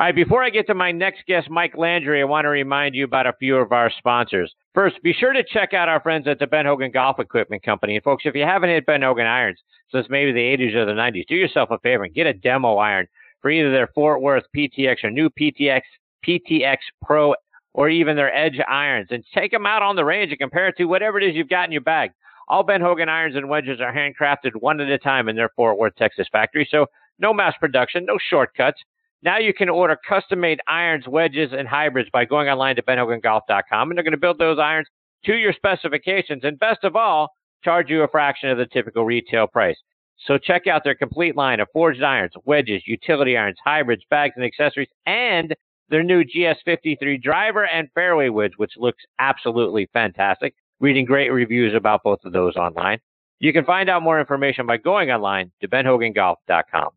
All right, before I get to my next guest, Mike Landry, I want to remind you about a few of our sponsors. First, be sure to check out our friends at the Ben Hogan Golf Equipment Company. And folks, if you haven't hit Ben Hogan irons since maybe the 80s or the 90s, do yourself a favor and get a demo iron for either their Fort Worth PTX or new PTX Pro or even their Edge irons. And take them out on the range and compare it to whatever it is you've got in your bag. All Ben Hogan irons and wedges are handcrafted one at a time in their Fort Worth, Texas factory, so no mass production, no shortcuts. Now you can order custom-made irons, wedges, and hybrids by going online to BenHoganGolf.com, and they're going to build those irons to your specifications, and best of all, charge you a fraction of the typical retail price. So check out their complete line of forged irons, wedges, utility irons, hybrids, bags, and accessories, and their new GS53 driver and fairway wedge, which looks absolutely fantastic. Reading great reviews about both of those online. You can find out more information by going online to BenHoganGolf.com.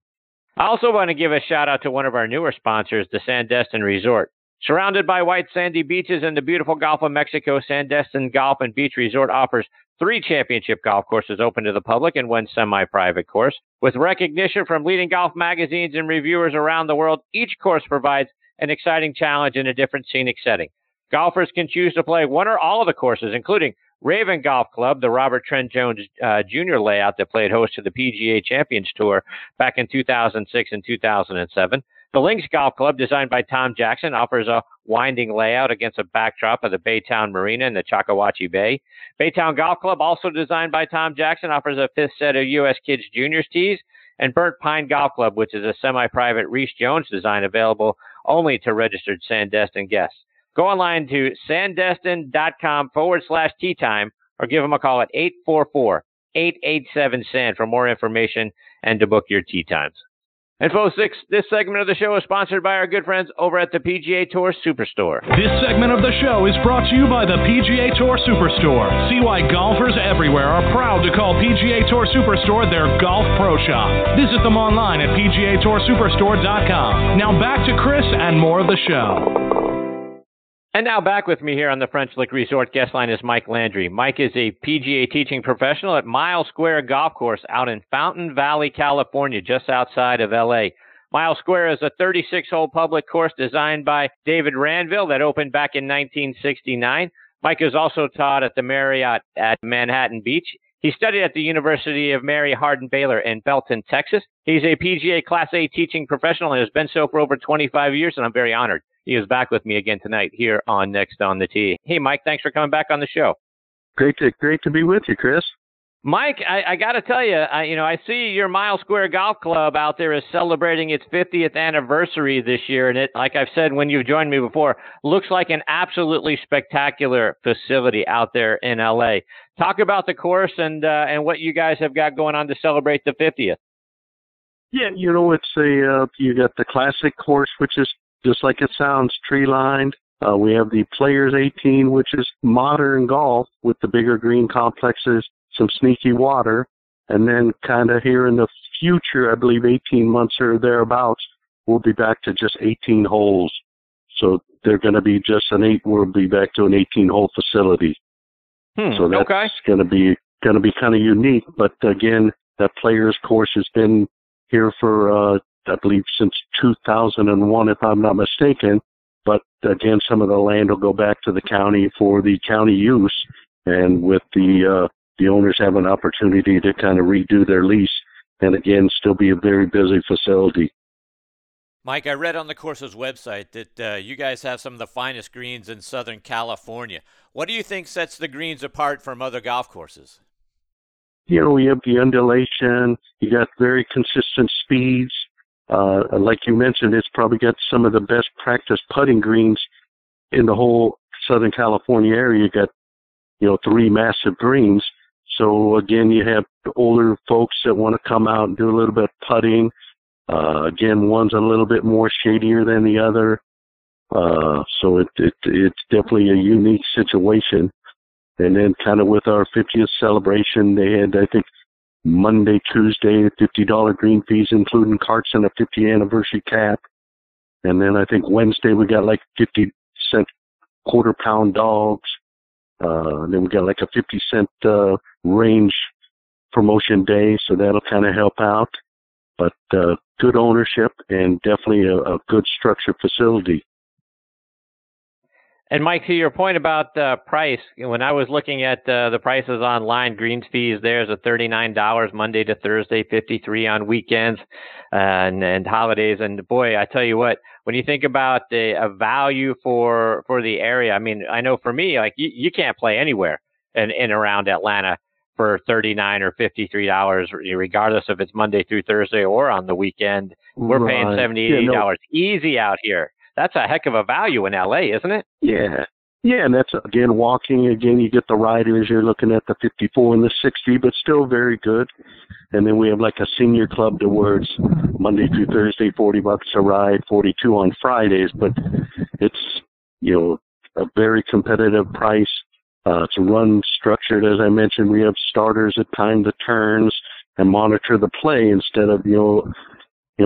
I also want to give a shout-out to one of our newer sponsors, the Sandestin Resort. Surrounded by white sandy beaches and the beautiful Gulf of Mexico, Sandestin Golf and Beach Resort offers 3 championship golf courses open to the public and 1 semi-private course. With recognition from leading golf magazines and reviewers around the world, each course provides an exciting challenge in a different scenic setting. Golfers can choose to play one or all of the courses, including Raven Golf Club, the Robert Trent Jones Jr. layout that played host to the PGA Champions Tour back in 2006 and 2007. The Lynx Golf Club, designed by Tom Jackson, offers a winding layout against a backdrop of the Baytown Marina in the Chattahoochee Bay. Baytown Golf Club, also designed by Tom Jackson, offers a 5th set of U.S. Kids Juniors tees. And Burnt Pine Golf Club, which is a semi-private Reese Jones design available only to registered Sandestin guests. Go online to sandestin.com/teatime or give them a call at 844-887-SAND for more information and to book your tee times. And folks, this segment of the show is sponsored by our good friends over at the PGA TOUR Superstore. This segment of the show is brought to you by the PGA TOUR Superstore. See why golfers everywhere are proud to call PGA TOUR Superstore their golf pro shop. Visit them online at PGATourSuperstore.com. Now back to Chris and more of the show. And now back with me here on the French Lick Resort guest line is Mike Landry. Mike is a PGA teaching professional at Mile Square Golf Course out in Fountain Valley, California, just outside of LA. Mile Square is a 36-hole public course designed by David Ranville that opened back in 1969. Mike is also taught at the Marriott at Manhattan Beach. He studied at the University of Mary Hardin-Baylor in Belton, Texas. He's a PGA Class A teaching professional and has been so for over 25 years, and I'm very honored he is back with me again tonight here on Next on the Tee. Hey, Mike, thanks for coming back on the show. Great to be with you, Chris. Mike, I got to tell you, I see your Mile Square Golf Club out there is celebrating its 50th anniversary this year, and it, like I've said when you've joined me before, looks like an absolutely spectacular facility out there in LA. Talk about the course and what you guys have got going on to celebrate the 50th. Yeah, it's you got the classic course, which is just like it sounds, tree-lined. We have the Players 18, which is modern golf with the bigger green complexes, some sneaky water, and then kind of here in the future, I believe 18 months or thereabouts, we'll be back to just 18 holes. So they're going to be just we'll be back to an 18-hole facility. So that's okay. going to be kind of unique, but again, that Players course has been here for I believe since 2001, if I'm not mistaken. But again, some of the land will go back to the county for the county use. And with the owners have an opportunity to kind of redo their lease and again, still be a very busy facility. Mike, I read on the course's website that you guys have some of the finest greens in Southern California. What do you think sets the greens apart from other golf courses? You have the undulation, you got very consistent speeds. Like you mentioned, it's probably got some of the best practice putting greens in the whole Southern California area. You got, 3 massive greens. So again, you have older folks that want to come out and do a little bit of putting. Again, one's a little bit more shadier than the other. So it's definitely a unique situation. And then kind of with our 50th celebration, they had, I think, Monday, Tuesday, $50 green fees, including carts and a 50 anniversary cap. And then I think Wednesday we got like 50-cent quarter-pound dogs. And then we got like a 50-cent range promotion day, so that'll kind of help out. But good ownership and definitely a good structured facility. And Mike, to your point about price, when I was looking at the prices online, greens fees there's a $39 Monday to Thursday, $53 on weekends and holidays. And boy, I tell you what, when you think about a value for the area, I mean, I know for me, like you can't play anywhere in around Atlanta for $39 or $53, regardless if it's Monday through Thursday or on the weekend. We're paying $70, $80 easy out here. That's a heck of a value in LA, isn't it? Yeah, and that's, again, walking. Again, you get the riders. You're looking at the 54 and the 60, but still very good. And then we have like a senior club to where it's Monday through Thursday, $40 a ride, $42 on Fridays. But it's, a very competitive price. It's run structured, as I mentioned. We have starters that time the turns and monitor the play instead of,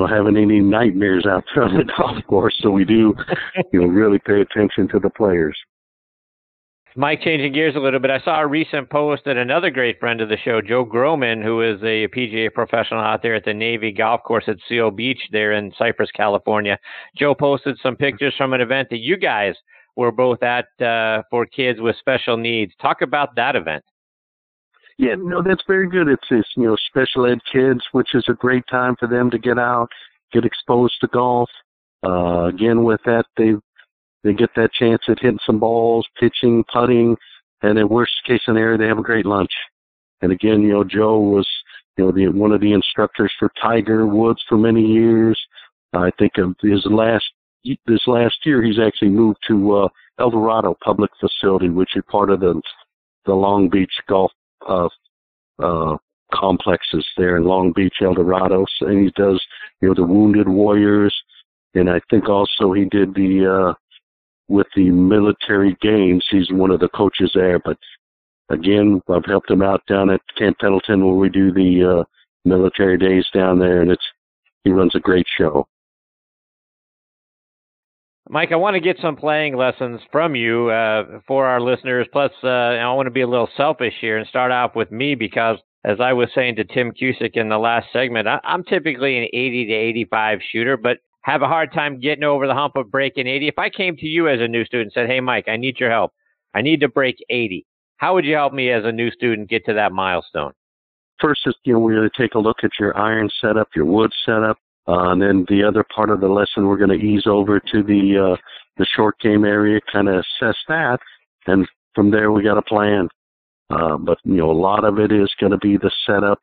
having any nightmares out there on the golf course. So we do, really pay attention to the players. Mike, changing gears a little bit, I saw a recent post that another great friend of the show, Joe Grohmann, who is a PGA professional out there at the Navy Golf Course at Seal Beach there in Cypress, California. Joe posted some pictures from an event that you guys were both at for kids with special needs. Talk about that event. Yeah, no, that's very good. It's special ed kids, which is a great time for them to get out, get exposed to golf. Again, with that, they get that chance at hitting some balls, pitching, putting, and in worst case scenario, they have a great lunch. And again, Joe was, one of the instructors for Tiger Woods for many years. I think of this last year, he's actually moved to El Dorado Public Facility, which is part of the Long Beach Golf complexes there in Long Beach, El Dorado, and he does the Wounded Warriors, and I think also he did the with the military games. He's one of the coaches there. But again, I've helped him out down at Camp Pendleton where we do the military days down there, and he runs a great show. Mike, I want to get some playing lessons from you for our listeners. Plus, I want to be a little selfish here and start off with me because, as I was saying to Tim Cusick in the last segment, I'm typically an 80 to 85 shooter, but have a hard time getting over the hump of breaking 80. If I came to you as a new student and said, hey, Mike, I need your help. I need to break 80. How would you help me as a new student get to that milestone? First is, we're going to take a look at your iron setup, your wood setup. And then the other part of the lesson, we're going to ease over to the short game area, kind of assess that, and from there we got a plan. But a lot of it is going to be the setup,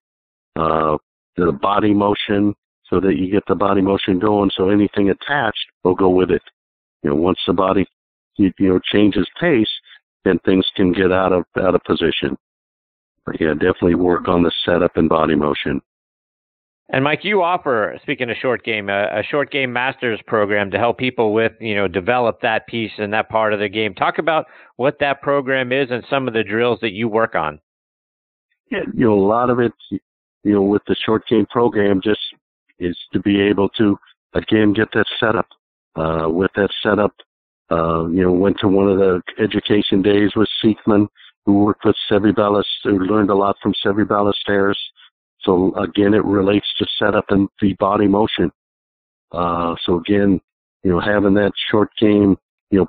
the body motion, so that you get the body motion going. So anything attached will go with it. Once the body changes pace, then things can get out of position. But yeah, definitely work on the setup and body motion. And Mike, you offer, speaking of short game, a short game master's program to help people with, develop that piece and that part of their game. Talk about what that program is and some of the drills that you work on. Yeah, a lot of it, with the short game program just is to be able to, again, get that setup. With that setup, went to one of the education days with Siegman, who worked with Seve Ballesteros, who learned a lot from Seve Ballesteros. So, again, it relates to setup and the body motion. So, again, having that short game,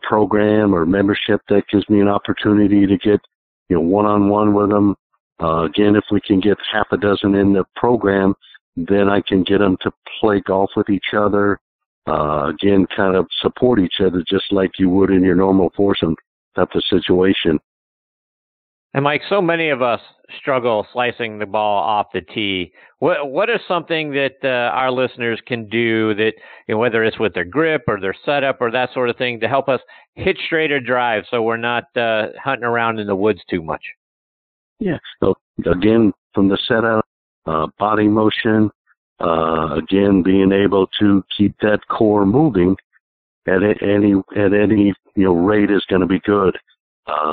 program or membership, that gives me an opportunity to get, one-on-one with them. Again, if we can get half a dozen in the program, then I can get them to play golf with each other. Again, kind of support each other just like you would in your normal foursome type of situation. And Mike, so many of us struggle slicing the ball off the tee. What is something that our listeners can do that, whether it's with their grip or their setup or that sort of thing, to help us hit straighter drive so we're not hunting around in the woods too much? Yeah. So again, from the setup, body motion, again being able to keep that core moving at any rate is going to be good.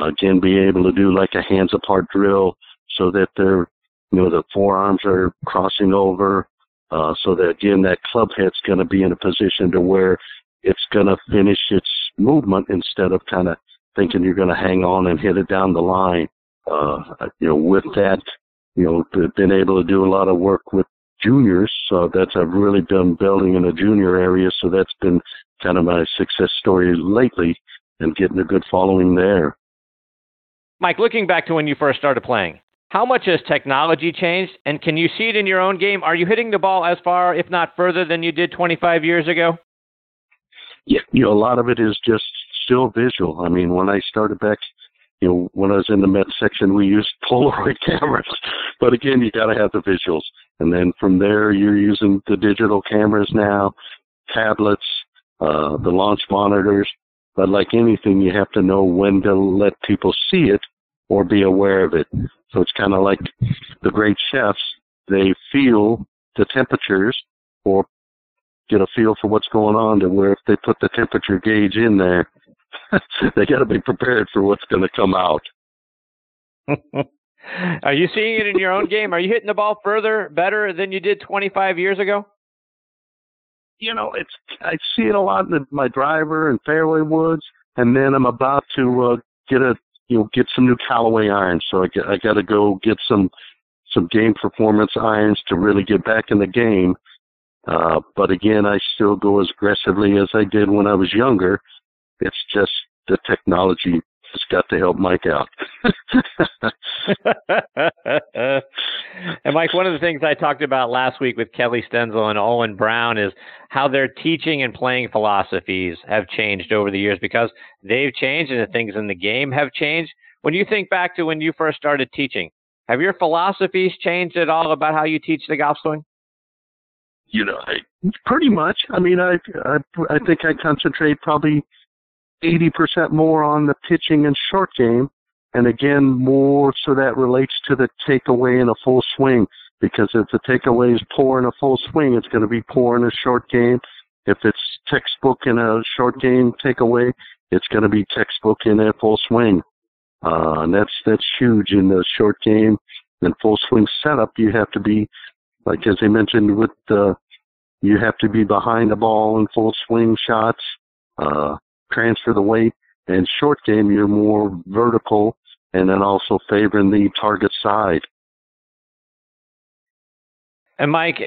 Again, be able to do like a hands apart drill so that they're, the forearms are crossing over, so that again, that club head's going to be in a position to where it's going to finish its movement instead of kind of thinking you're going to hang on and hit it down the line. With that, been able to do a lot of work with juniors. So that's, I've really been building in the junior area. So that's been kind of my success story lately and getting a good following there. Mike, looking back to when you first started playing, how much has technology changed, and can you see it in your own game? Are you hitting the ball as far, if not further, than you did 25 years ago? Yeah, you know, a lot of it is just still visual. I mean, when I started back, you know, when I was in the med section, we used Polaroid cameras. But again, you got to have the visuals. And then from there, you're using the digital cameras now, tablets, the launch monitors. But like anything, you have to know when to let people see it or be aware of it. So it's kind of like the great chefs, they feel the temperatures or get a feel for what's going on, to where if they put the temperature gauge in there, they got to be prepared for what's going to come out. Are you seeing it in your own game? Are you hitting the ball further, better than you did 25 years ago? You know, I see it a lot in my driver and fairway woods, and then I'm about to get some new Callaway irons. So I got to go get some game performance irons to really get back in the game. But again, I still go as aggressively as I did when I was younger. It's just the technology has got to help Mike out. And Mike, one of the things I talked about last week with Kelly Stenzel and Owen Brown is how their teaching and playing philosophies have changed over the years, because they've changed and the things in the game have changed. When you think back to when you first started teaching, have your philosophies changed at all about how you teach the golf swing? You know, pretty much. I mean, I think I concentrate probably 80% more on the pitching and short game, and again, more so that relates to the takeaway in a full swing, because if the takeaway is poor in a full swing, it's going to be poor in a short game. If it's textbook in a short game takeaway, it's going to be textbook in a full swing. And that's huge in the short game and full swing setup. You have to be, like as I mentioned, with you have to be behind the ball in full swing shots, transfer the weight, and short game you're more vertical, and then also favoring the target side. And Mike,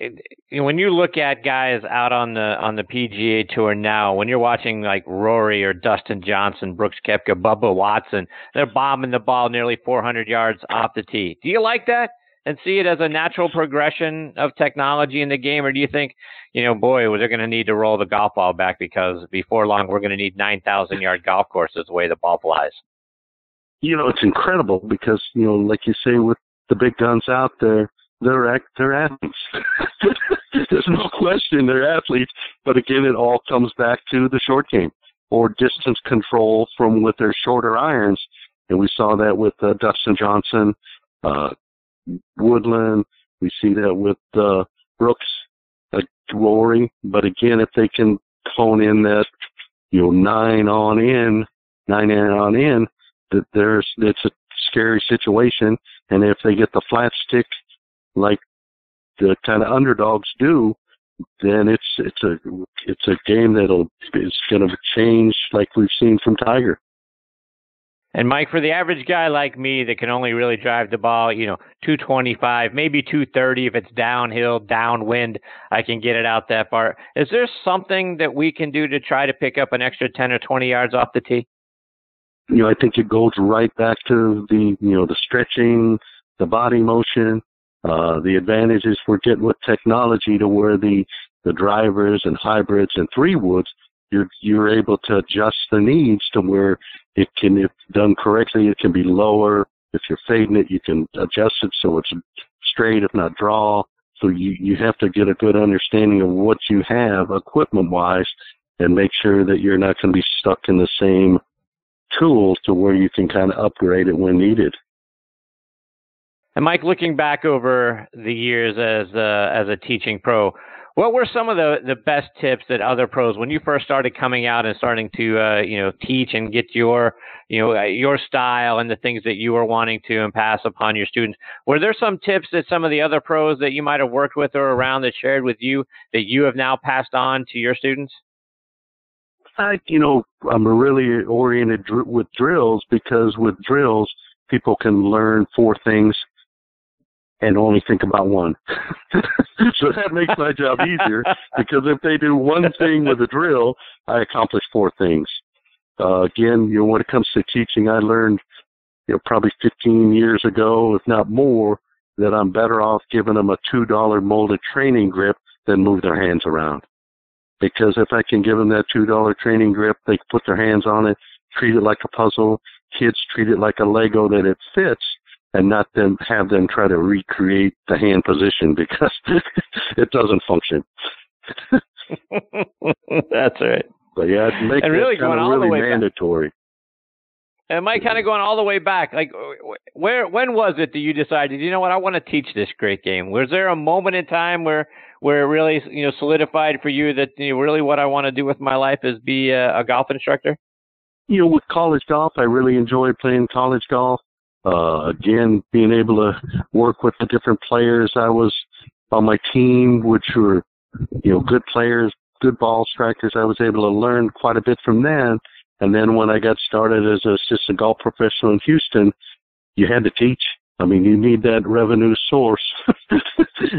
when you look at guys out on the PGA Tour now, when you're watching like Rory or Dustin Johnson, Brooks Koepka, Bubba Watson, they're bombing the ball nearly 400 yards off the tee. Do you like that and see it as a natural progression of technology in the game? Or do you think, you know, boy, they're going to need to roll the golf ball back, because before long, we're going to need 9,000-yard golf courses the way the ball flies? You know, it's incredible because, you know, like you say, with the big guns out there, they're athletes. There's no question they're athletes. But again, it all comes back to the short game or distance control from with their shorter irons. And we saw that with Dustin Johnson, Woodland. We see that with Brooks, Rory. But again, if they can hone in that, you know, nine on in, that it's a scary situation. And if they get the flat stick, like the kind of underdogs do, then it's a game it's going to change, like we've seen from Tiger. And Mike, for the average guy like me that can only really drive the ball, you know, 225, maybe 230 if it's downhill, downwind, I can get it out that far. Is there something that we can do to try to pick up an extra 10 or 20 yards off the tee? You know, I think it goes right back to the stretching, the body motion, the advantages we're getting with technology, to where the drivers and hybrids and three woods, you're able to adjust the needs to where it can, if done correctly, it can be lower. If you're fading it, you can adjust it so it's straight, if not draw. So you have to get a good understanding of what you have equipment-wise and make sure that you're not going to be stuck in the same tool, to where you can kind of upgrade it when needed. And Mike, looking back over the years as a teaching pro, what were some of the best tips that other pros, when you first started coming out and starting to teach and get your style and the things that you were wanting to and pass upon your students, were there some tips that some of the other pros that you might have worked with or around that shared with you that you have now passed on to your students? I'm really oriented with drills, because with drills, people can learn four things and only think about one. So that makes my job easier, because if they do one thing with a drill, I accomplish four things. Again, you know, when it comes to teaching, I learned, you know, probably 15 years ago, if not more, that I'm better off giving them a $2 molded training grip than move their hands around. Because if I can give them that $2 training grip, they can put their hands on it, treat it like a puzzle. Kids treat it like a Lego that it fits, and not then have them try to recreate the hand position, because it doesn't function. That's right. But yeah, it makes it really mandatory. And Mike, kind of going all the way back, like when was it that you decided, you know what, I want to teach this great game? Was there a moment in time where it really, you know, solidified for you that, you know, really what I want to do with my life is be a golf instructor? You know, with college golf, I really enjoyed playing college golf. Again, being able to work with the different players I was on my team, which were, you know, good players, good ball strikers. I was able to learn quite a bit from them. And then when I got started as an assistant golf professional in Houston, you had to teach. I mean, you need that revenue source.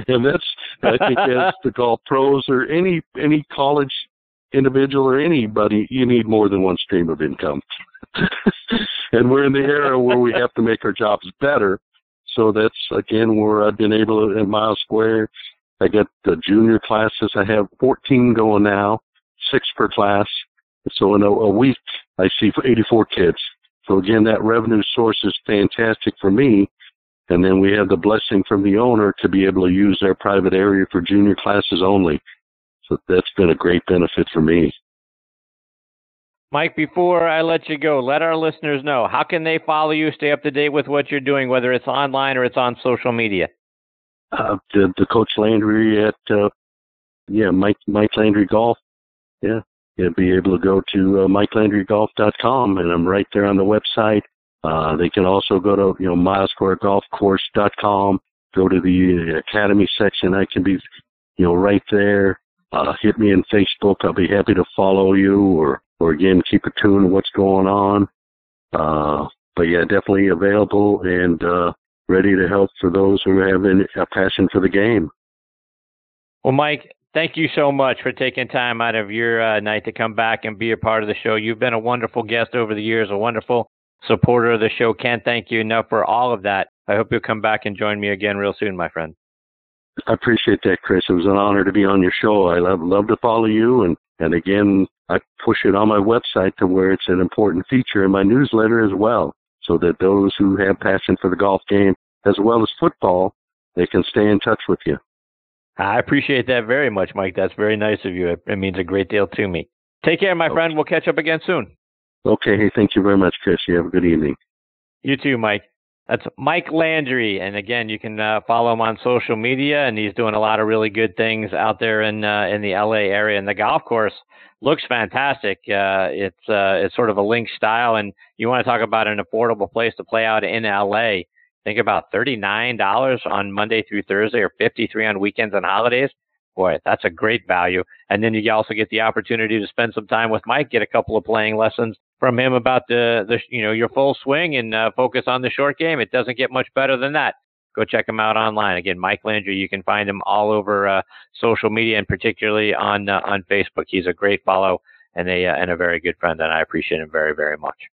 And that's, I think, as the golf pros or any college individual or anybody, you need more than one stream of income. And we're in the era where we have to make our jobs better. So that's, again, where I've been able to, in Mile Square, I get the junior classes. I have 14 going now, 6 per class. So in a week, I see 84 kids. So again, that revenue source is fantastic for me. And then we have the blessing from the owner to be able to use their private area for junior classes only. So that's been a great benefit for me. Mike, before I let you go, let our listeners know, how can they follow you, stay up to date with what you're doing, whether it's online or it's on social media? The Coach Landry at, Mike Landry Golf. Yeah. You'll be able to go to MikeLandryGolf.com, and I'm right there on the website. They can also go to, you know, MilesSquareGolfCourse.com, go to the Academy section. I can be, you know, right there. Hit me on Facebook. I'll be happy to follow you, or again, keep a tune on what's going on. But yeah, definitely available and ready to help for those who have a passion for the game. Well, Mike, thank you so much for taking time out of your night to come back and be a part of the show. You've been a wonderful guest over the years, a wonderful supporter of the show. Can't thank you enough for all of that. I hope you'll come back and join me again real soon, my friend. I appreciate that, Chris. It was an honor to be on your show. I love to follow you. And again, I push it on my website to where it's an important feature in my newsletter as well, so that those who have passion for the golf game as well as football, they can stay in touch with you. I appreciate that very much, Mike. That's very nice of you. It means a great deal to me. Take care, my friend. We'll catch up again soon. Okay. Hey, thank you very much, Chris. You have a good evening. You too, Mike. That's Mike Landry. And again, you can follow him on social media, and he's doing a lot of really good things out there in the LA area. And the golf course looks fantastic. It's sort of a links style, and you want to talk about an affordable place to play out in LA. Think about $39 on Monday through Thursday, or $53 on weekends and holidays. Boy, that's a great value. And then you also get the opportunity to spend some time with Mike, get a couple of playing lessons from him about the you know, your full swing, and focus on the short game. It doesn't get much better than that. Go check him out online. Again, Mike Landry, you can find him all over social media, and particularly on Facebook. He's a great follow and a very good friend, and I appreciate him very, very much.